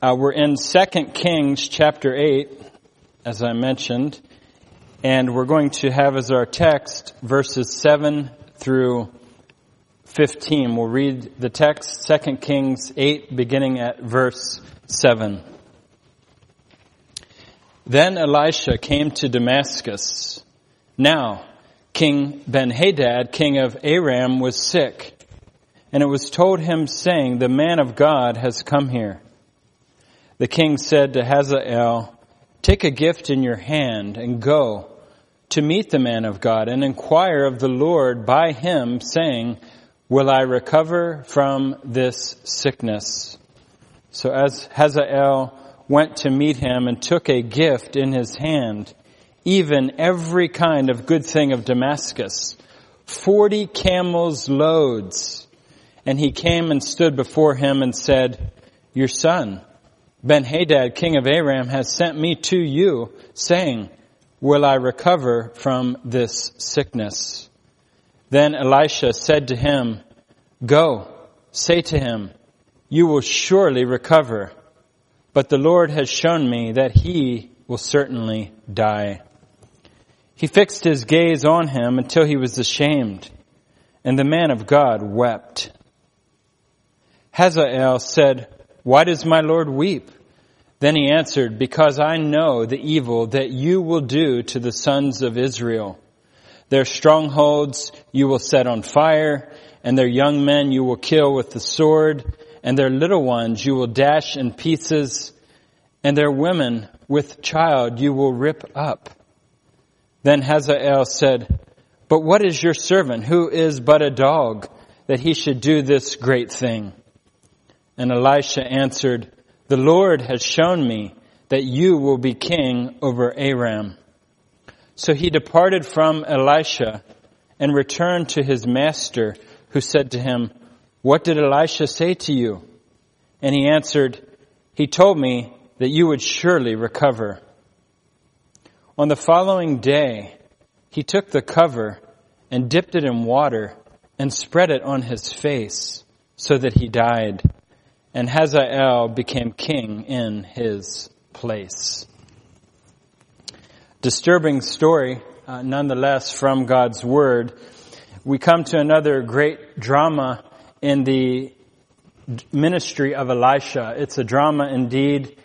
We're in 2 Kings chapter 8, as I mentioned, and we're going to have as our text verses 7 through 15. We'll read the text, 2 Kings 8, beginning at verse 7. Then Elisha came to Damascus. Now, King Ben-Hadad, king of Aram, was sick, and it was told him, saying, "The man of God has come here." The king said to Hazael, "Take a gift in your hand and go to meet the man of God and inquire of the Lord by him, saying, 'Will I recover from this sickness?'" So as Hazael went to meet him and took a gift in his hand, even every kind of good thing of Damascus, 40 camels' loads. And he came and stood before him and said, "Your son, Ben-Hadad, king of Aram, has sent me to you, saying, 'Will I recover from this sickness?'" Then Elisha said to him, "Go, say to him, 'You will surely recover.' But the Lord has shown me that he will certainly die." He fixed his gaze on him until he was ashamed, and the man of God wept. Hazael said, "Why does my Lord weep?" Then he answered, "Because I know the evil that you will do to the sons of Israel. Their strongholds you will set on fire, and their young men you will kill with the sword, and their little ones you will dash in pieces, and their women with child you will rip up." Then Hazael said, "But what is your servant, who is but a dog, that he should do this great thing?" And Elisha answered, "The Lord has shown me that you will be king over Aram." So he departed from Elisha and returned to his master, who said to him, "What did Elisha say to you?" And he answered, "He told me that you would surely recover." On the following day, he took the cover and dipped it in water and spread it on his face so that he died. And Hazael became king in his place. Disturbing story, nonetheless, from God's Word. We come to another great drama in the ministry of Elisha. It's a drama indeed.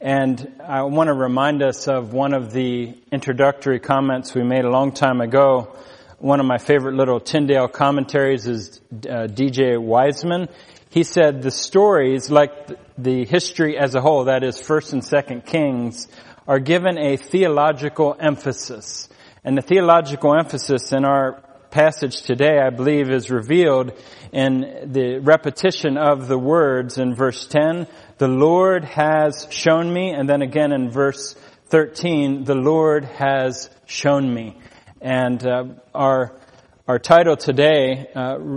And I want to remind us of one of the introductory comments we made a long time ago. One of my favorite little Tyndale commentaries is DJ Wiseman. He said, the stories, like the history as a whole, that is 1st and 2nd Kings, are given a theological emphasis. And the theological emphasis in our passage today, I believe, is revealed in the repetition of the words in verse 10, "The Lord has shown me," and then again in verse 13, "The Lord has shown me." And our title today,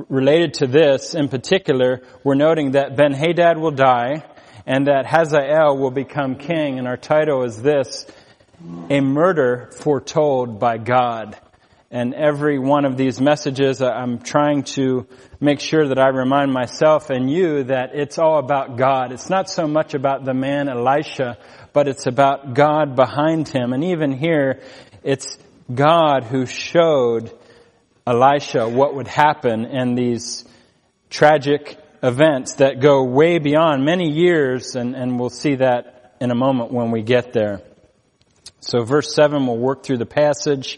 related to this in particular, we're noting that Ben-Hadad will die and that Hazael will become king. And our title is this, A Murder Foretold by God. And every one of these messages, I'm trying to make sure that I remind myself and you that it's all about God. It's not so much about the man Elisha, but it's about God behind him. And even here, it's God who showed Elisha what would happen in these tragic events that go way beyond many years, and we'll see that in a moment when we get there. So verse 7, we'll work through the passage.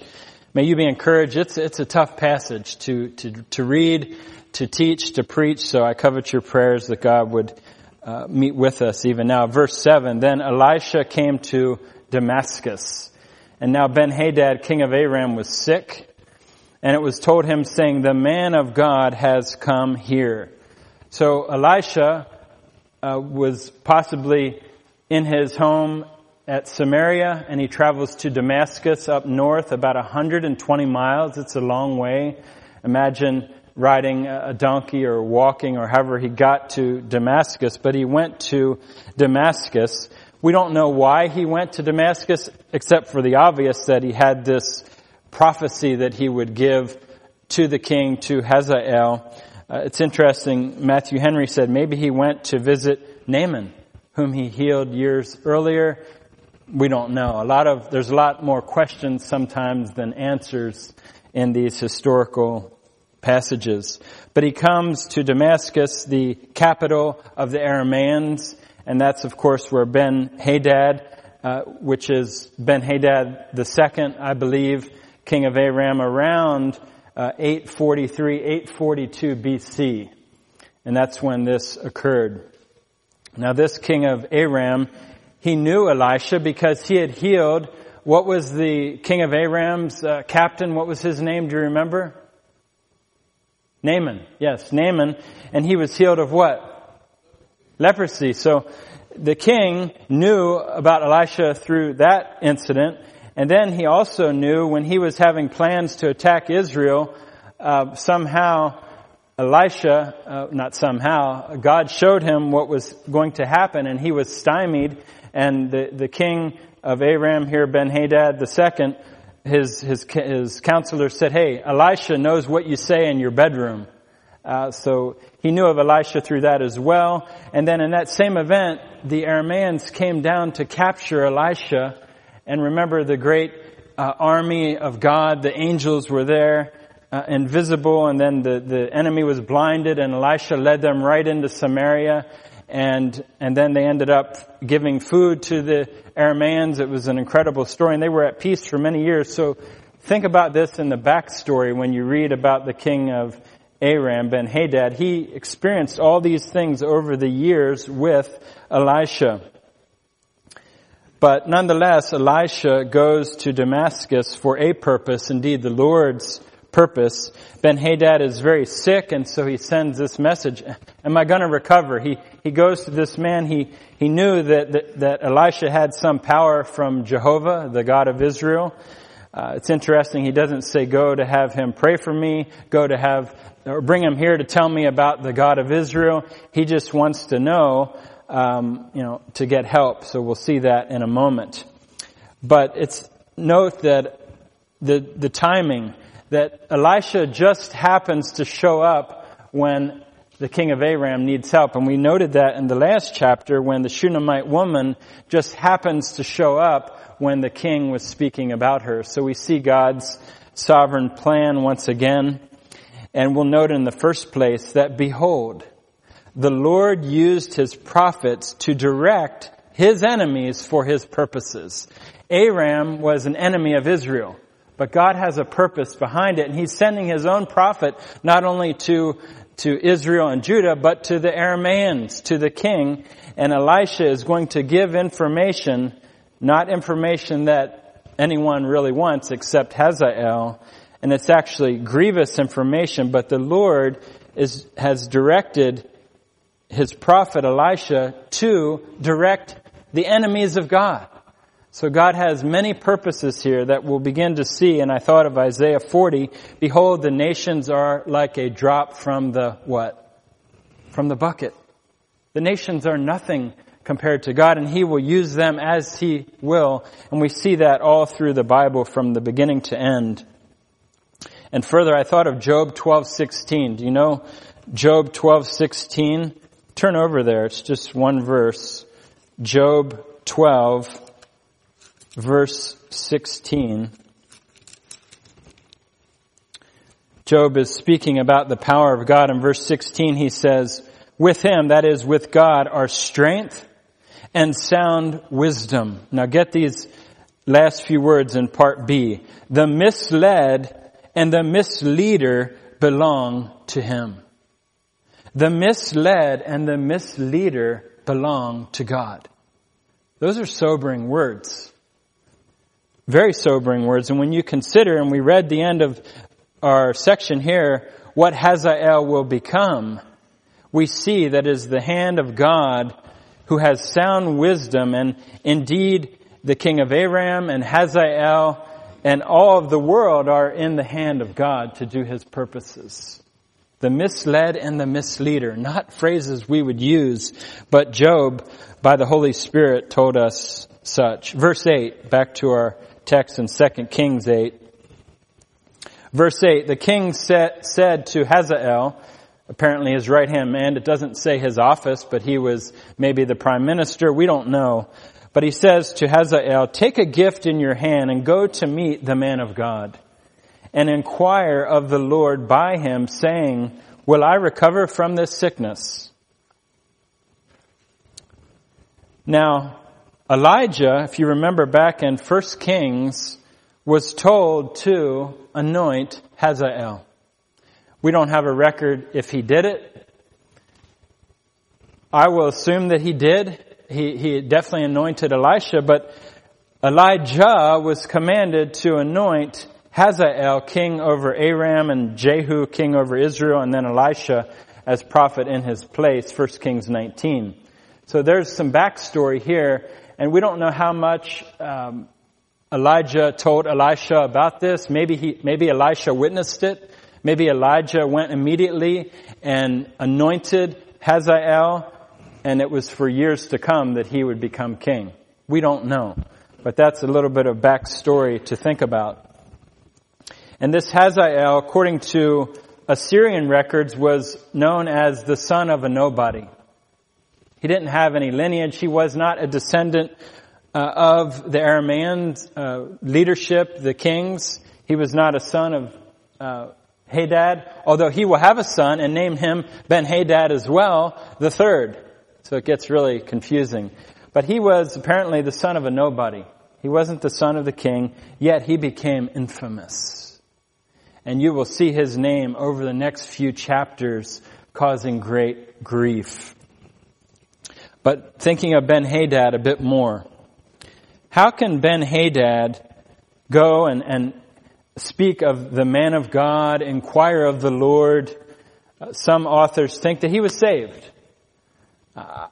May you be encouraged. It's a tough passage to read, to teach, to preach, so I covet your prayers that God would meet with us even now. Verse 7, then Elisha came to Damascus, and now Ben-Hadad, king of Aram, was sick. And it was told him, saying, "The man of God has come here." So Elisha was possibly in his home at Samaria, and he travels to Damascus up north, about 120 miles. It's a long way. Imagine riding a donkey or walking or however he got to Damascus. But he went to Damascus. We don't know why he went to Damascus, except for the obvious that he had this prophecy that he would give to the king, to Hazael. It's interesting, Matthew Henry said maybe he went to visit Naaman, whom he healed years earlier? We don't know. There's a lot more questions sometimes than answers in these historical passages. But he comes to Damascus, the capital of the Arameans, and that's, of course, where Ben-Hadad II, I believe, king of Aram, around 843, 842 BC. And that's when this occurred. Now, this king of Aram, he knew Elisha because he had healed. What was the king of Aram's captain? What was his name? Do you remember? Naaman. Yes, Naaman. And he was healed of what? Leprosy. So the king knew about Elisha through that incident. And then he also knew when he was having plans to attack Israel, God showed him what was going to happen, and he was stymied. And the king of Aram here, Ben-Hadad II, his counselor said, "Hey, Elisha knows what you say in your bedroom." So he knew of Elisha through that as well. And then in that same event, the Arameans came down to capture Elisha. And remember the great army of God, the angels were there, invisible, and then the enemy was blinded, and Elisha led them right into Samaria, and then they ended up giving food to the Arameans. It was an incredible story, and they were at peace for many years. So think about this in the backstory when you read about the king of Aram, Ben-Hadad. He experienced all these things over the years with Elisha. But nonetheless, Elisha goes to Damascus for a purpose, indeed the Lord's purpose. Ben-Hadad is very sick, and so he sends this message, "Am I going to recover?" He goes to this man. He knew that Elisha had some power from Jehovah, the God of Israel. It's interesting, he doesn't say, "Go to have him pray for me, or bring him here to tell me about the God of Israel." He just wants to know, to get help. So we'll see that in a moment. But note that the timing, that Elisha just happens to show up when the king of Aram needs help. And we noted that in the last chapter when the Shunammite woman just happens to show up when the king was speaking about her. So we see God's sovereign plan once again. And we'll note in the first place that, behold, the Lord used his prophets to direct his enemies for his purposes. Aram was an enemy of Israel, but God has a purpose behind it, and he's sending his own prophet not only to Israel and Judah, but to the Arameans, to the king. And Elisha is going to give information, not information that anyone really wants except Hazael, and it's actually grievous information, but the Lord has directed his prophet Elisha to direct the enemies of God. So God has many purposes here that we'll begin to see. And I thought of Isaiah 40. Behold, the nations are like a drop from the what? From the bucket. The nations are nothing compared to God, and he will use them as he will. And we see that all through the Bible from the beginning to end. And further, I thought of Job 12:16. Do you know Job 12:16? Turn over there. It's just one verse. Job 12, verse 16. Job is speaking about the power of God. In verse 16, he says, "With him," that is, with God, "are strength and sound wisdom." Now get these last few words in part B. "The misled and the misleader belong to him." The misled and the misleader belong to God. Those are sobering words. Very sobering words. And when you consider, and we read the end of our section here, what Hazael will become, we see that is the hand of God who has sound wisdom. And indeed, the king of Aram and Hazael and all of the world are in the hand of God to do his purposes. The misled and the misleader, not phrases we would use, but Job, by the Holy Spirit, told us such. Verse 8, back to our text in 2 Kings 8. Verse 8, the king said to Hazael, apparently his right-hand man. It doesn't say his office, but he was maybe the prime minister. We don't know. But he says to Hazael, "Take a gift in your hand and go to meet the man of God and inquire of the Lord by him, saying, 'Will I recover from this sickness?'" Now, Elijah, if you remember back in 1 Kings, was told to anoint Hazael. We don't have a record if he did it. I will assume that he did. He definitely anointed Elisha, but Elijah was commanded to anoint Hazael king over Aram and Jehu king over Israel, and then Elisha as prophet in his place, 1 Kings 19. So there's some backstory here, and we don't know how much Elijah told Elisha about this. Maybe Elisha witnessed it. Maybe Elijah went immediately and anointed Hazael, and it was for years to come that he would become king. We don't know, but that's a little bit of backstory to think about. And this Hazael, according to Assyrian records, was known as the son of a nobody. He didn't have any lineage. He was not a descendant of the Arameans leadership, the kings. He was not a son of Hadad, although he will have a son and name him Ben-Hadad as well, the third. So it gets really confusing. But he was apparently the son of a nobody. He wasn't the son of the king, yet he became infamous. And you will see his name over the next few chapters causing great grief. But thinking of Ben-Hadad a bit more. How can Ben-Hadad go and speak of the man of God, inquire of the Lord? Some authors think that he was saved.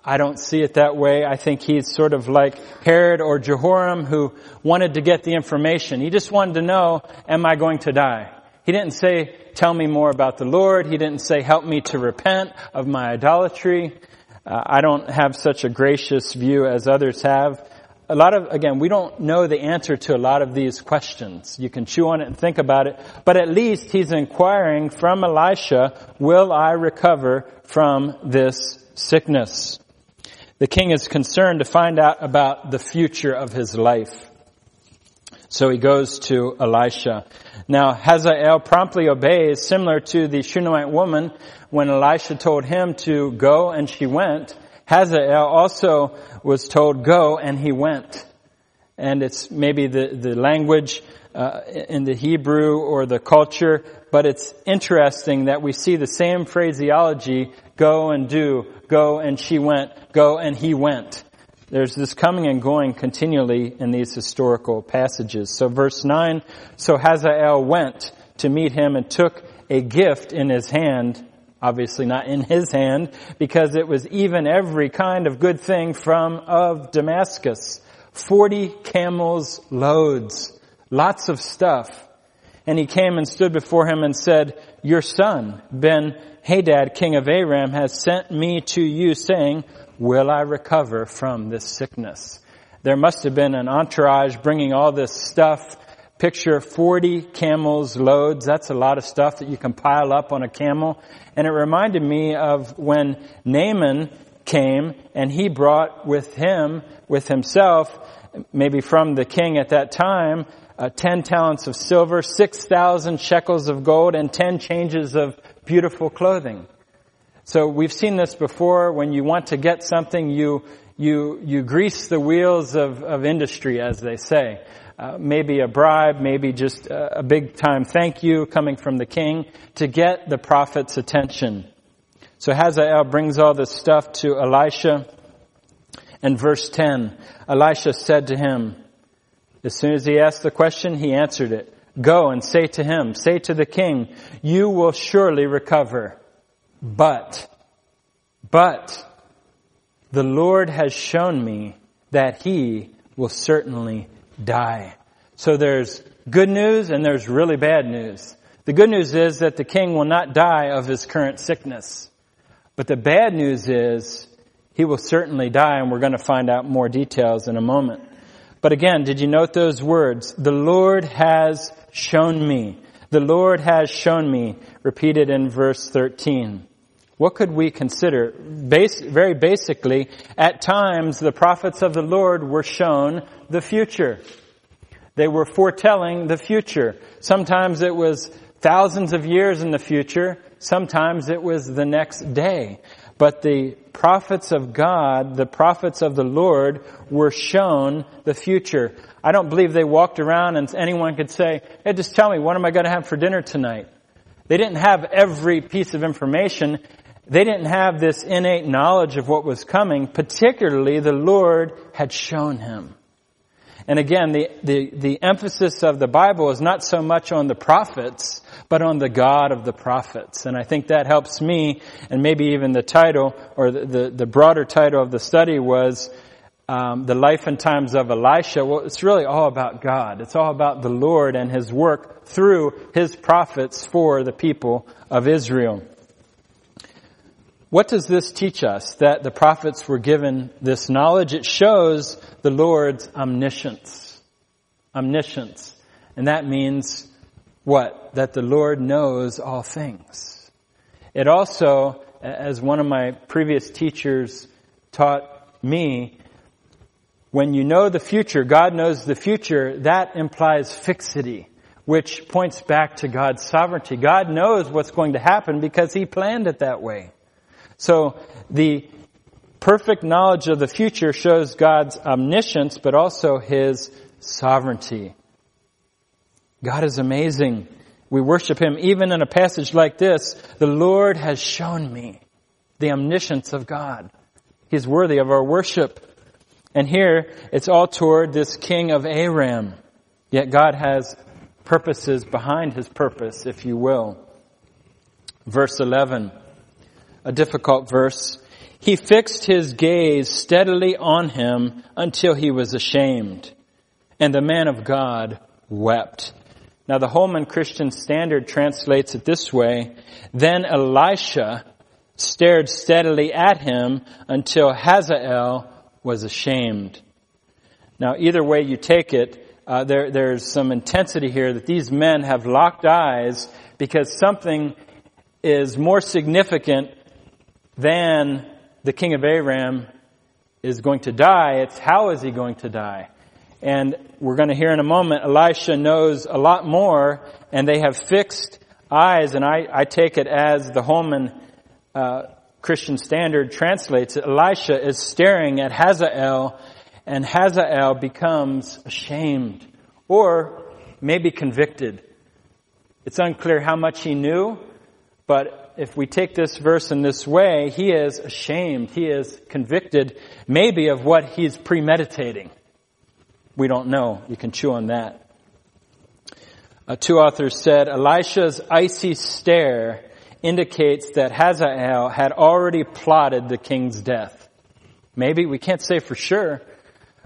I don't see it that way. I think he's sort of like Herod or Jehoram, who wanted to get the information. He just wanted to know, am I going to die? He didn't say, tell me more about the Lord. He didn't say, help me to repent of my idolatry. I don't have such a gracious view as others have. Again, we don't know the answer to a lot of these questions. You can chew on it and think about it. But at least he's inquiring from Elisha, will I recover from this sickness? The king is concerned to find out about the future of his life. So he goes to Elisha. Now, Hazael promptly obeys, similar to the Shunammite woman. When Elisha told him to go and she went, Hazael also was told go and he went. And it's maybe the language in the Hebrew or the culture, but it's interesting that we see the same phraseology, go and do, go and she went, go and he went. There's this coming and going continually in these historical passages. So verse 9, so Hazael went to meet him and took a gift in his hand, obviously not in his hand, because it was even every kind of good thing of Damascus, 40 camels' loads, lots of stuff. And he came and stood before him and said, your son, Ben-Hadad, king of Aram, has sent me to you, saying, will I recover from this sickness? There must have been an entourage bringing all this stuff. Picture 40 camels' loads. That's a lot of stuff that you can pile up on a camel. And it reminded me of when Naaman came and he brought with himself, maybe from the king at that time, 10 talents of silver, 6,000 shekels of gold, and 10 changes of beautiful clothing. So we've seen this before. When you want to get something, you grease the wheels of industry, as they say. Maybe a bribe, maybe just a big-time thank you coming from the king to get the prophet's attention. So Hazael brings all this stuff to Elisha. And verse 10, Elisha said to him, as soon as he asked the question, he answered it. Go and say to him, say to the king, you will surely recover. But the Lord has shown me that he will certainly recover. Die. So there's good news and there's really bad news. The good news is that the king will not die of his current sickness. But the bad news is he will certainly die, and we're going to find out more details in a moment. But again, did you note those words? The Lord has shown me. The Lord has shown me, repeated in verse 13. What could we consider? Very basically, at times the prophets of the Lord were shown the future. They were foretelling the future. Sometimes it was thousands of years in the future. Sometimes it was the next day. But the prophets of God, the prophets of the Lord, were shown the future. I don't believe they walked around and anyone could say, hey, just tell me, what am I going to have for dinner tonight? They didn't have every piece of information. They didn't have this innate knowledge of what was coming. Particularly, the Lord had shown him. And again, the emphasis of the Bible is not so much on the prophets, but on the God of the prophets. And I think that helps me, and maybe even the title, or the broader title of the study was The Life and Times of Elisha. Well, it's really all about God. It's all about the Lord and his work through his prophets for the people of Israel. What does this teach us, that the prophets were given this knowledge? It shows the Lord's omniscience. Omniscience. And that means what? That the Lord knows all things. It also, as one of my previous teachers taught me, when you know the future, God knows the future, that implies fixity, which points back to God's sovereignty. God knows what's going to happen because he planned it that way. So the perfect knowledge of the future shows God's omniscience, but also his sovereignty. God is amazing. We worship him. Even in a passage like this, the Lord has shown me the omniscience of God. He's worthy of our worship. And here, it's all toward this king of Aram. Yet God has purposes behind his purpose, if you will. Verse 11. A difficult verse. He fixed his gaze steadily on him until he was ashamed, and the man of God wept. Now the Holman Christian Standard translates it this way. Then Elisha stared steadily at him until Hazael was ashamed. Now either way you take it, there's some intensity here that these men have locked eyes because something is more significant than the king of Aram is going to die. It's how is he going to die? And we're going to hear in a moment, Elisha knows a lot more, and they have fixed eyes, and I take it as the Holman Christian Standard translates it. Elisha is staring at Hazael, and Hazael becomes ashamed, or maybe convicted. It's unclear how much he knew, but if we take this verse in this way, he is ashamed. He is convicted, maybe of what he's premeditating. We don't know. You can chew on that. Two authors said, Elisha's icy stare indicates that Hazael had already plotted the king's death. Maybe, we can't say for sure,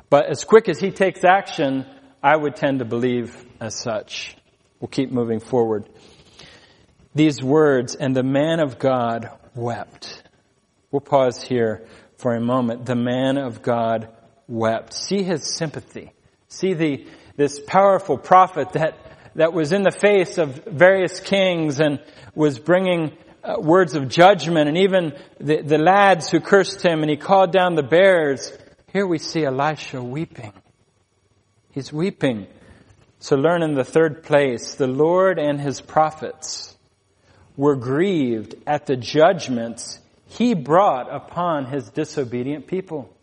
but as quick as he takes action, I would tend to believe as such. We'll keep moving forward. These words, and the man of God wept. We'll pause here for a moment. The man of God wept. See his sympathy. See this powerful prophet that was in the face of various kings and was bringing words of judgment, and even the lads who cursed him, and he called down the bears. Here we see Elisha weeping. He's weeping. So learn in the third place, the Lord and his prophets were grieved at the judgments he brought upon his disobedient people.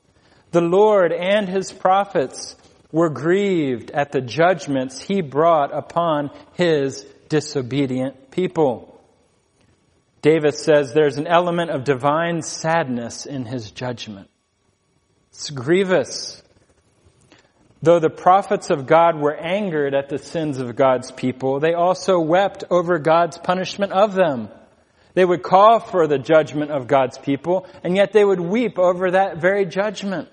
The Lord and his prophets were grieved at the judgments he brought upon his disobedient people. Davis says there's an element of divine sadness in his judgment. It's grievous. Though the prophets of God were angered at the sins of God's people, they also wept over God's punishment of them. They would call for the judgment of God's people, and yet they would weep over that very judgment.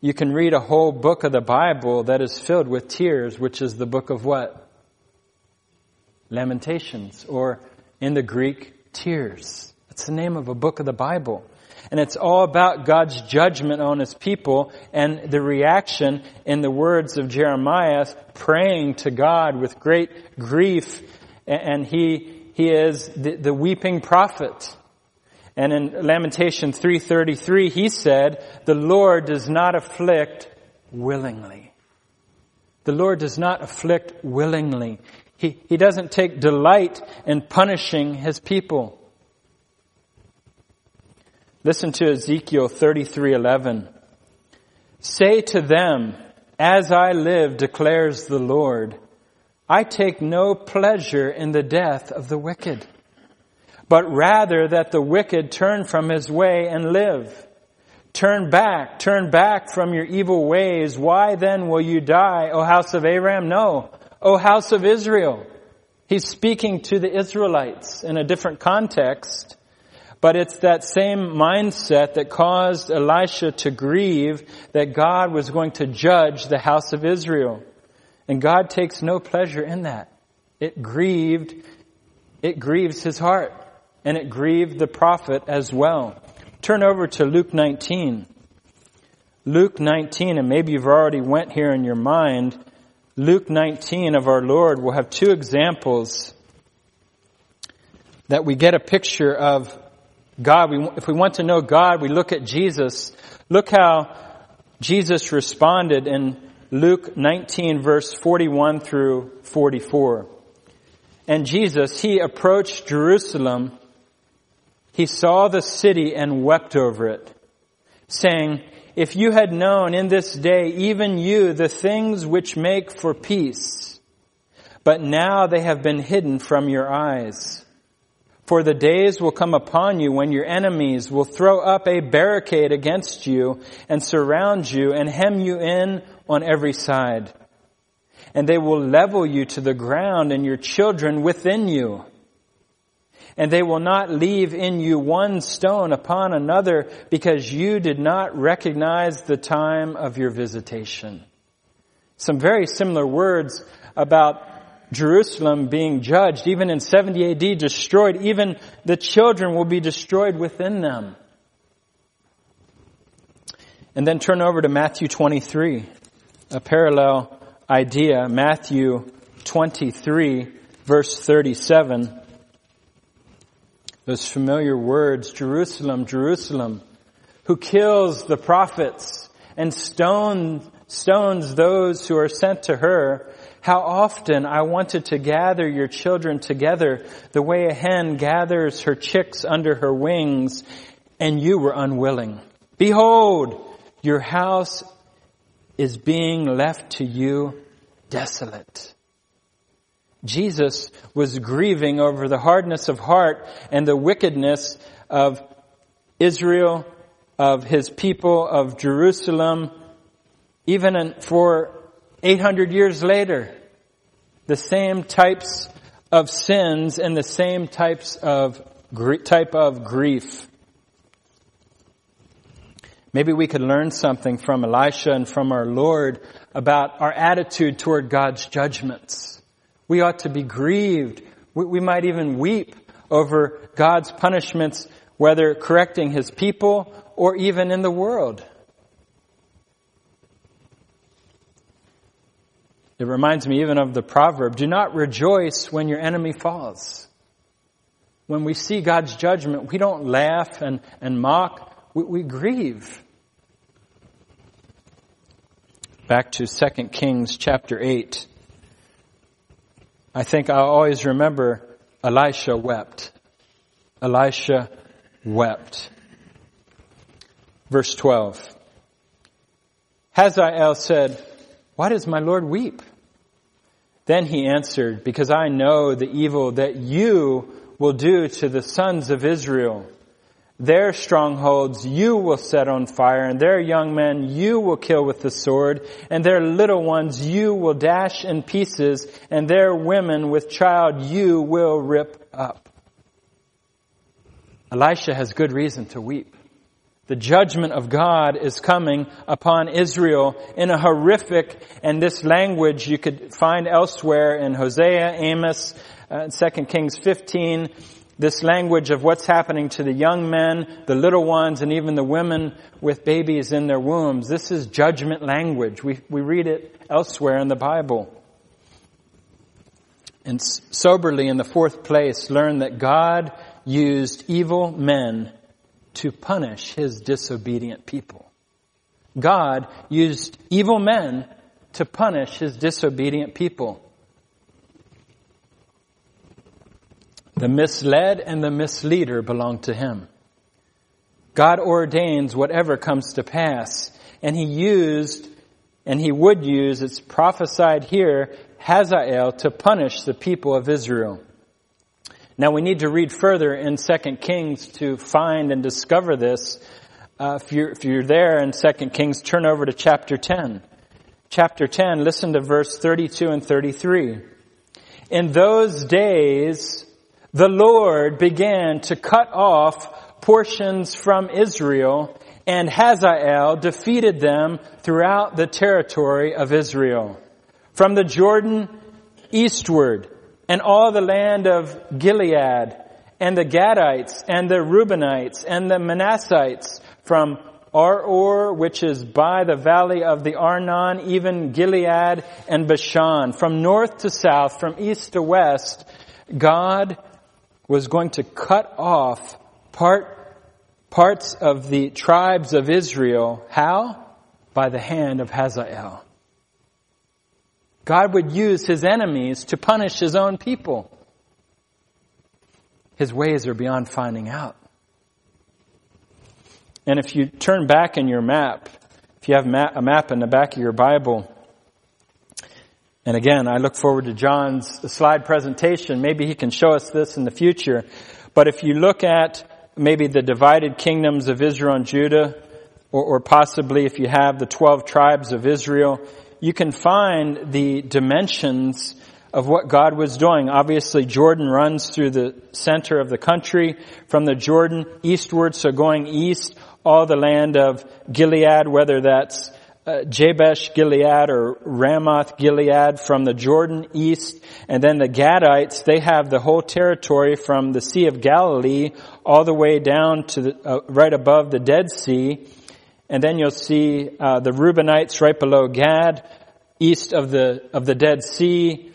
You can read a whole book of the Bible that is filled with tears, which is the book of what? Lamentations, or in the Greek, tears. It's the name of a book of the Bible. And it's all about God's judgment on his people and the reaction in the words of Jeremiah, praying to God with great grief. And he He is the weeping prophet. And in Lamentations 3:33, he said, the Lord does not afflict willingly. The Lord does not afflict willingly. He doesn't take delight in punishing his people. Listen to Ezekiel 33:11. Say to them, as I live, declares the Lord, I take no pleasure in the death of the wicked, but rather that the wicked turn from his way and live. Turn back from your evil ways. Why then will you die, O house of Aram? No, O house of Israel. He's speaking to the Israelites in a different context, but it's that same mindset that caused Elisha to grieve that God was going to judge the house of Israel. And God takes no pleasure in that. It grieves his heart, and it grieved the prophet as well. Turn over to Luke 19. Luke 19, and maybe you've already went here in your mind. Luke 19 of our Lord will have two examples that we get a picture of God. If we want to know God, we look at Jesus. Look how Jesus responded in Luke 19, verse 41 through 44. And Jesus, he approached Jerusalem. He saw the city and wept over it, saying, if you had known in this day, even you, the things which make for peace, but now they have been hidden from your eyes. For the days will come upon you when your enemies will throw up a barricade against you and surround you and hem you in on every side. And they will level you to the ground and your children within you. And they will not leave in you one stone upon another because you did not recognize the time of your visitation. Some very similar words about Jerusalem being judged, even in 70 AD, destroyed. Even the children will be destroyed within them. And then turn over to Matthew 23, a parallel idea. Matthew 23, verse 37. Those familiar words, Jerusalem, Jerusalem, who kills the prophets and stones those who are sent to her. How often I wanted to gather your children together the way a hen gathers her chicks under her wings, and you were unwilling. Behold, your house is being left to you desolate. Jesus was grieving over the hardness of heart and the wickedness of Israel, of his people, of Jerusalem, even for 800 years later, the same types of sins and the same type of grief. Maybe we could learn something from Elisha and from our Lord about our attitude toward God's judgments. We ought to be grieved. We might even weep over God's punishments, whether correcting his people or even in the world. It reminds me even of the proverb, do not rejoice when your enemy falls. When we see God's judgment, we don't laugh and mock. We grieve. Back to 2 Kings chapter 8. I think I'll always remember Elisha wept. Elisha wept. Verse 12. Hazael said, why does my Lord weep? Then he answered, because I know the evil that you will do to the sons of Israel. Their strongholds you will set on fire, and their young men you will kill with the sword, and their little ones you will dash in pieces, and their women with child you will rip up. Elisha has good reason to weep. The judgment of God is coming upon Israel in a horrific, and this language you could find elsewhere in Hosea, Amos, 2 Kings 15, this language of what's happening to the young men, the little ones, and even the women with babies in their wombs. This is judgment language. We read it elsewhere in the Bible. And soberly, in the fourth place, learn that God used evil men to punish his disobedient people. God used evil men to punish his disobedient people. The misled and the misleader belong to him. God ordains whatever comes to pass, and he would use, it's prophesied here, Hazael to punish the people of Israel. Now we need to read further in 2 Kings to find and discover this. If you're there in 2 Kings, turn over to chapter 10. Chapter 10, listen to verse 32 and 33. In those days, the Lord began to cut off portions from Israel, and Hazael defeated them throughout the territory of Israel, from the Jordan eastward, and all the land of Gilead, and the Gadites, and the Reubenites, and the Manassites, from Aror, which is by the valley of the Arnon, even Gilead and Bashan. From north to south, from east to west, God was going to cut off parts of the tribes of Israel. How? By the hand of Hazael. God would use his enemies to punish his own people. His ways are beyond finding out. And if you turn back in your map, if you have a map in the back of your Bible, and again, I look forward to John's slide presentation. Maybe he can show us this in the future. But if you look at maybe the divided kingdoms of Israel and Judah, or possibly if you have the 12 tribes of Israel, you can find the dimensions of what God was doing. Obviously, Jordan runs through the center of the country from the Jordan eastward. So going east, all the land of Gilead, whether that's Jabesh Gilead or Ramoth Gilead, from the Jordan east. And then the Gadites, they have the whole territory from the Sea of Galilee all the way down to the, right above the Dead Sea. And then you'll see the Reubenites right below Gad, east of the Dead Sea.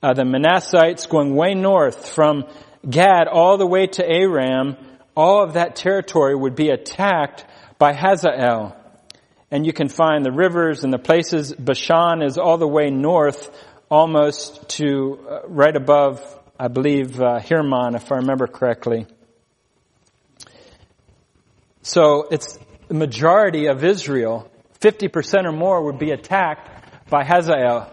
The Manassites going way north from Gad all the way to Aram. All of that territory would be attacked by Hazael. And you can find the rivers and the places. Bashan is all the way north, almost to right above, I believe, Hermon, if I remember correctly. So it's the majority of Israel, 50% or more, would be attacked by Hazael.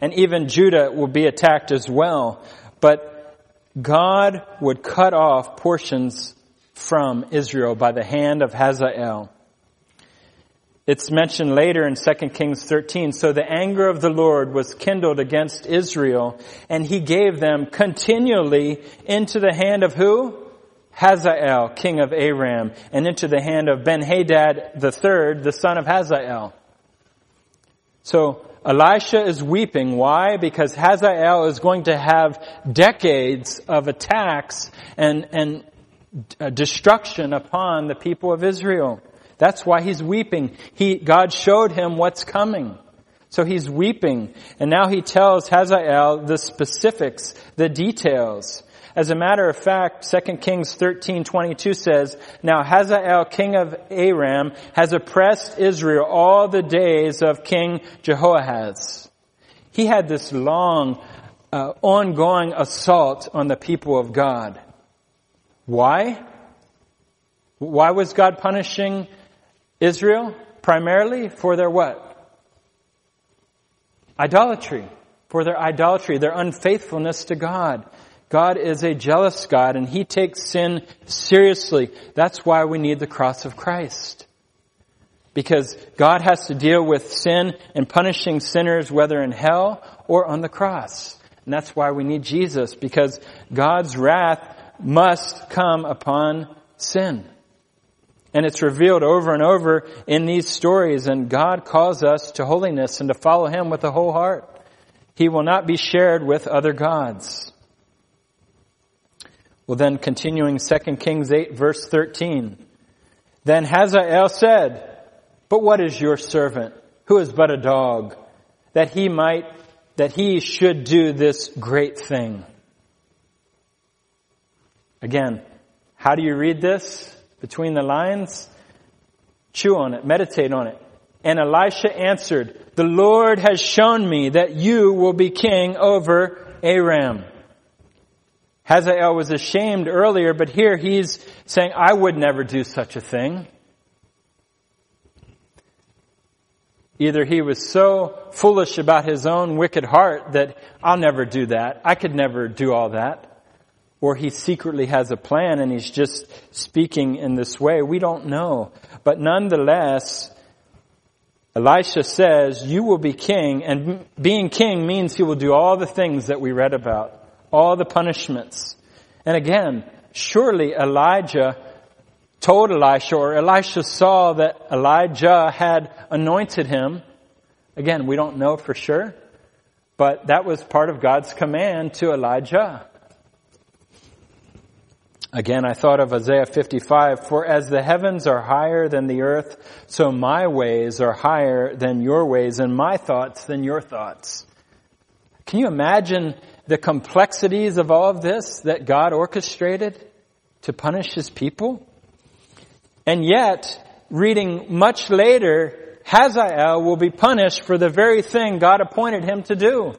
And even Judah will be attacked as well. But God would cut off portions from Israel by the hand of Hazael. It's mentioned later in 2 Kings 13. So the anger of the Lord was kindled against Israel, and he gave them continually into the hand of who? Hazael, king of Aram, and into the hand of Ben-Hadad III, the son of Hazael. So Elisha is weeping. Why? Because Hazael is going to have decades of attacks and destruction upon the people of Israel. That's why he's weeping. God showed him what's coming. So he's weeping. And now he tells Hazael the specifics, the details. As a matter of fact, 2 Kings 13:22 says, Now Hazael, king of Aram, has oppressed Israel all the days of King Jehoahaz. He had this long, ongoing assault on the people of God. Why? Why was God punishing Israel? Primarily for their what? Idolatry. For their idolatry, their unfaithfulness to God. God is a jealous God, and he takes sin seriously. That's why we need the cross of Christ. Because God has to deal with sin and punishing sinners, whether in hell or on the cross. And that's why we need Jesus, because God's wrath must come upon sin. And it's revealed over and over in these stories, and God calls us to holiness and to follow him with the whole heart. He will not be shared with other gods. Well, then continuing 2 Kings 8, verse 13. Then Hazael said, But what is your servant, who is but a dog, that he might that he should do this great thing. Again, how do you read this? Between the lines? Chew on it. Meditate on it. And Elisha answered, "The Lord has shown me that you will be king over Aram." Hazael was ashamed earlier, but here he's saying, I would never do such a thing. Either he was so foolish about his own wicked heart that I'll never do that. I could never do all that. Or he secretly has a plan and he's just speaking in this way. We don't know. But nonetheless, Elisha says, you will be king. And being king means he will do all the things that we read about. All the punishments. And again, surely Elijah told Elisha, or Elisha saw that Elijah had anointed him. Again, we don't know for sure, but that was part of God's command to Elijah. Again, I thought of Isaiah 55, "For as the heavens are higher than the earth, so my ways are higher than your ways, and my thoughts than your thoughts." Can you imagine the complexities of all of this that God orchestrated to punish his people? And yet, reading much later, Hazael will be punished for the very thing God appointed him to do.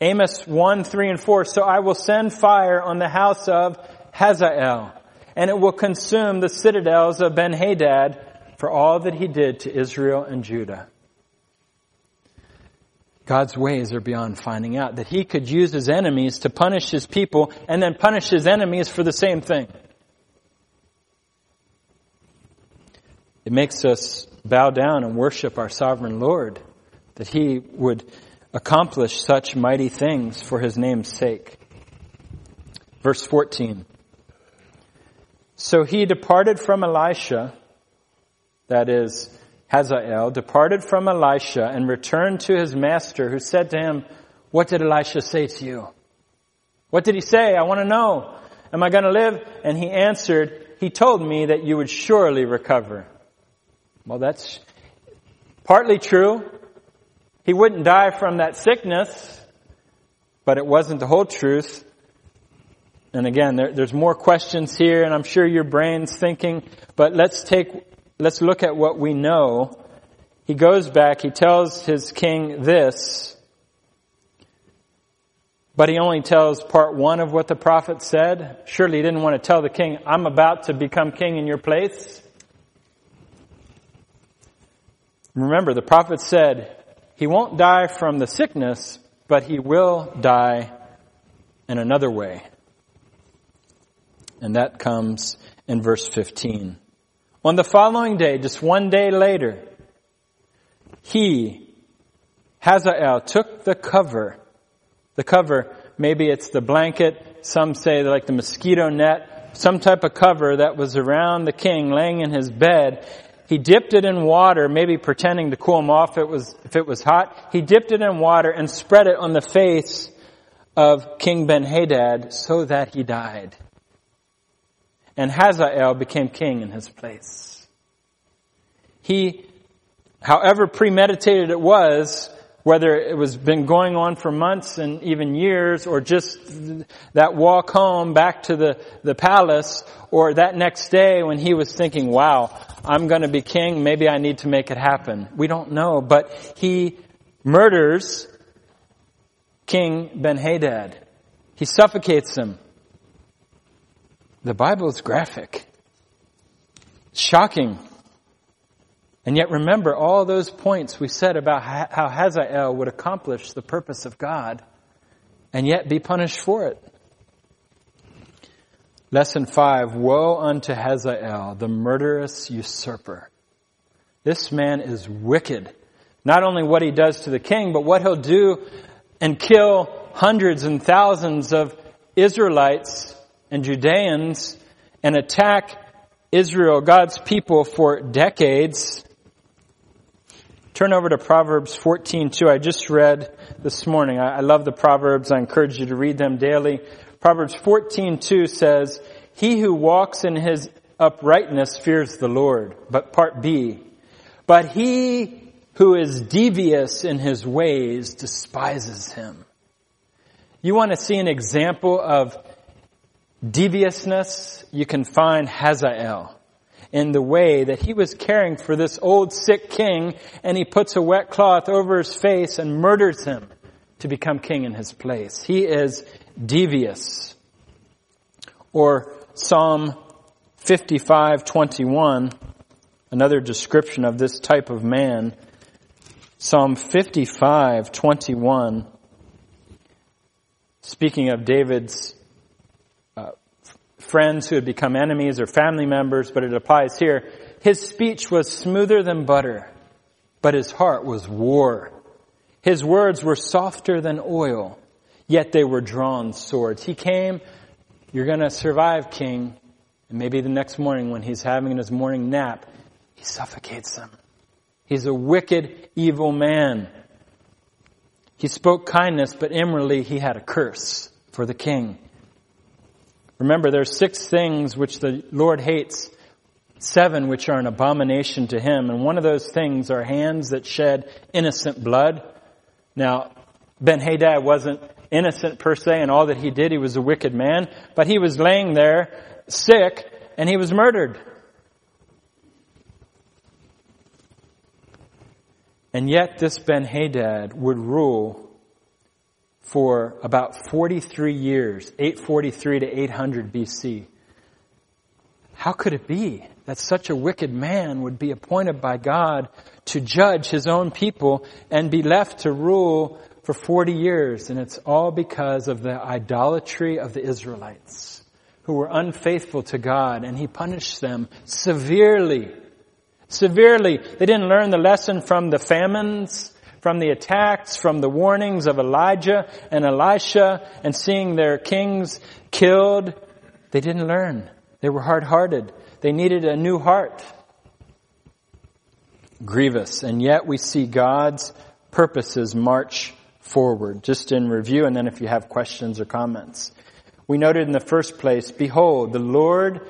Amos 1, 3, and 4, "So I will send fire on the house of Hazael, and it will consume the citadels of Ben-Hadad for all that he did to Israel and Judah." God's ways are beyond finding out, that he could use his enemies to punish his people and then punish his enemies for the same thing. It makes us bow down and worship our sovereign Lord, that he would accomplish such mighty things for his name's sake. Verse 14. "So he departed from Elisha," that is, Hazael departed from Elisha and returned to his master, who said to him, "What did Elisha say to you?" What did he say? I want to know. Am I going to live? And he answered, "He told me that you would surely recover." Well, that's partly true. He wouldn't die from that sickness, but it wasn't the whole truth. And again, there's more questions here, and I'm sure your brain's thinking, but let's look at what we know. He goes back, he tells his king this, but he only tells part one of what the prophet said. Surely he didn't want to tell the king, I'm about to become king in your place. Remember, the prophet said, he won't die from the sickness, but he will die in another way. And that comes in verse 15. "On the following day," just one day later, "he," Hazael, "took the cover." The cover, maybe it's the blanket, some say like the mosquito net, some type of cover that was around the king laying in his bed. He dipped it in water, maybe pretending to cool him off if it was hot. He dipped it in water and spread it on the face of King Ben-Hadad so that he died. And Hazael became king in his place. He, however premeditated it was, whether it was been going on for months and even years, or just that walk home back to the palace, or that next day when he was thinking, wow, I'm going to be king, maybe I need to make it happen. We don't know, but he murders King Ben-Hadad. He suffocates him. The Bible is graphic. Shocking. And yet remember all those points we said about how Hazael would accomplish the purpose of God and yet be punished for it. Lesson 5, "Woe unto Hazael, the murderous usurper." This man is wicked. Not only what he does to the king, but what he'll do and kill hundreds and thousands of Israelites and Judeans and attack Israel, God's people, for decades. Turn over to Proverbs 14:2. I just read this morning. I love the Proverbs. I encourage you to read them daily. Proverbs 14:2 says, "He who walks in his uprightness fears the Lord." But part B. "But he who is devious in his ways despises him. You want to see an example of deviousness? You can find Hazael in the way that he was caring for this old sick king, and he puts a wet cloth over his face and murders him to become king in his place. He is devious. Or Psalm 55:21, another description of this type of man. Psalm 55:21, speaking of David's friends who had become enemies or family members, but it applies here. His speech was smoother than butter, but his heart was war. His words were softer than oil, yet they were drawn swords. He came, you're going to survive, king. And maybe the next morning when he's having his morning nap, he suffocates them. He's a wicked, evil man. He spoke kindness, but inwardly he had a curse for the king. Remember, there are 6 things which the Lord hates, 7 which are an abomination to him. And one of those things are hands that shed innocent blood. Now, Ben-Hadad wasn't innocent per se, and all that he did, he was a wicked man. But he was laying there sick, and he was murdered. And yet this Ben-Hadad would rule for about 43 years, 843 to 800 BC. How could it be that such a wicked man would be appointed by God to judge his own people and be left to rule for 40 years? And it's all because of the idolatry of the Israelites who were unfaithful to God, and he punished them severely. Severely. They didn't learn the lesson from the famines, from the attacks, from the warnings of Elijah and Elisha and seeing their kings killed. They didn't learn. They were hard-hearted. They needed a new heart. Grievous. And yet we see God's purposes march forward. Just in review, and then if you have questions or comments. We noted in the first place, behold, the Lord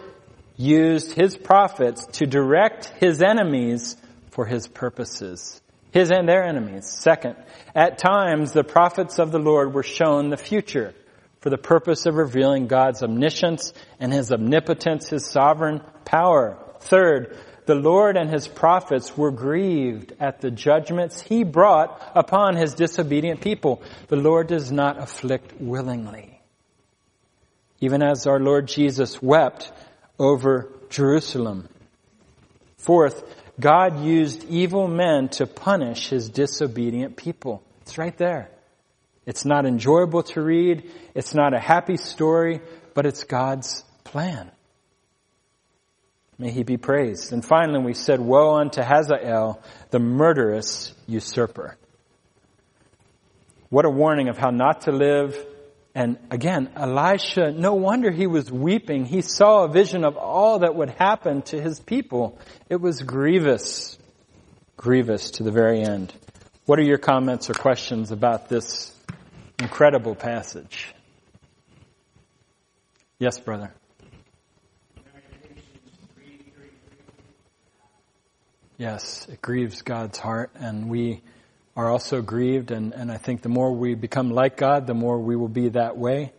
used his prophets to direct his enemies for his purposes. His and their enemies. Second, at times the prophets of the Lord were shown the future for the purpose of revealing God's omniscience and his omnipotence, his sovereign power. Third, the Lord and his prophets were grieved at the judgments he brought upon his disobedient people. The Lord does not afflict willingly. Even as our Lord Jesus wept over Jerusalem. Fourth, God used evil men to punish his disobedient people. It's right there. It's not enjoyable to read. It's not a happy story, but it's God's plan. May he be praised. And finally, we said, woe unto Hazael, the murderous usurper. What a warning of how not to live. And again, Elisha, no wonder he was weeping. He saw a vision of all that would happen to his people. It was grievous, grievous to the very end. What are your comments or questions about this incredible passage? Yes, brother. Yes, it grieves God's heart, and we are also grieved, and I think the more we become like God, the more we will be that way.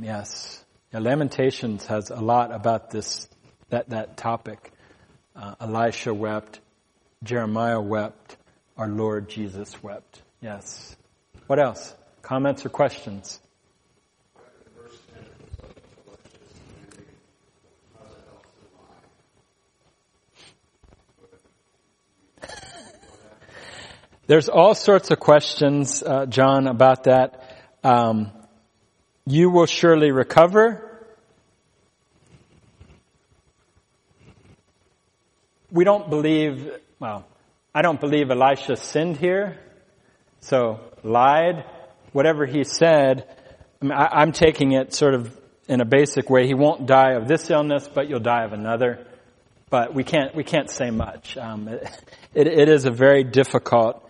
Yes. Yeah, Lamentations has a lot about this, that topic. Elisha wept, Jeremiah wept, our Lord Jesus wept. Yes. What else? Comments or questions? There's all sorts of questions, John, about that. You will surely recover. We don't believe, well, I don't believe Elisha sinned here, so lied. Whatever he said, I mean, I'm taking it sort of in a basic way. He won't die of this illness, but you'll die of another. But we can't say much. It is a very difficult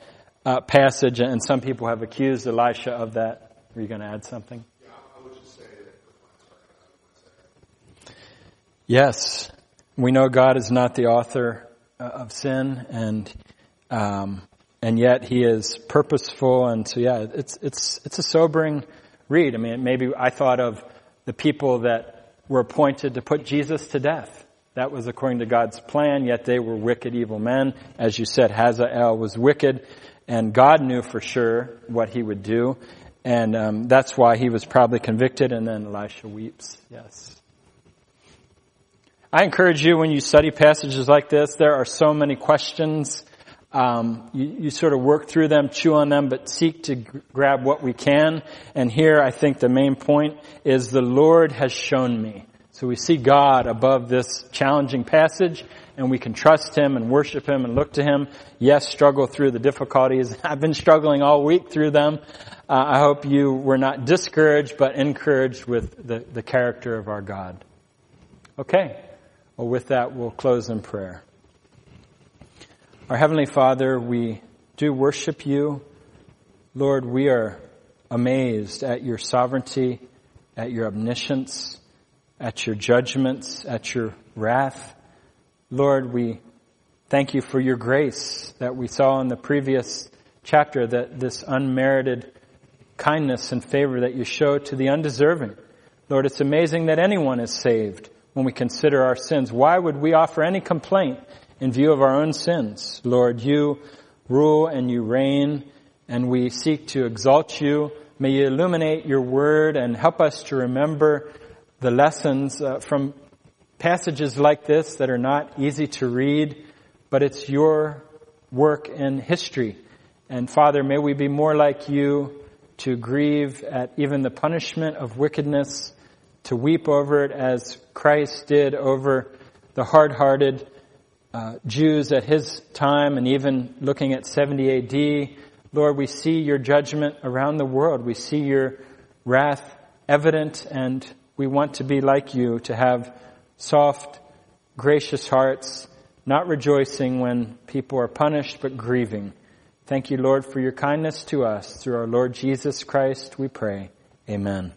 passage, and some people have accused Elisha of that. Were you going to add something? Yeah, I would just say that. Yes, we know God is not the author of sin, and And yet he is purposeful. And so, yeah, it's a sobering read. I mean, maybe I thought of the people that were appointed to put Jesus to death. That was according to God's plan, yet they were wicked, evil men. As you said, Hazael was wicked, and God knew for sure what he would do. And that's why he was probably convicted, and then Elisha weeps. Yes. I encourage you, when you study passages like this, there are so many questions. You sort of work through them, chew on them, but seek to grab what we can. And here I think the main point is the Lord has shown me. So we see God above this challenging passage, and we can trust him and worship him and look to him. Yes, struggle through the difficulties. I've been struggling all week through them. I hope you were not discouraged, but encouraged with the character of our God. Okay. Well, with that, we'll close in prayer. Our Heavenly Father, we do worship you. Lord, we are amazed at your sovereignty, at your omniscience, at your judgments, at your wrath. Lord, we thank you for your grace that we saw in the previous chapter, that this unmerited kindness and favor that you show to the undeserving. Lord, it's amazing that anyone is saved when we consider our sins. Why would we offer any complaint in view of our own sins? Lord, you rule and you reign, and we seek to exalt you. May you illuminate your word and help us to remember the lessons from passages like this that are not easy to read, but it's your work in history. And Father, may we be more like you, to grieve at even the punishment of wickedness, to weep over it as Christ did over the hard-hearted Jews at his time, and even looking at 70 AD. Lord, we see your judgment around the world. We see your wrath evident, and we want to be like you, to have soft, gracious hearts, not rejoicing when people are punished, but grieving. Thank you, Lord, for your kindness to us. Through our Lord Jesus Christ, we pray. Amen.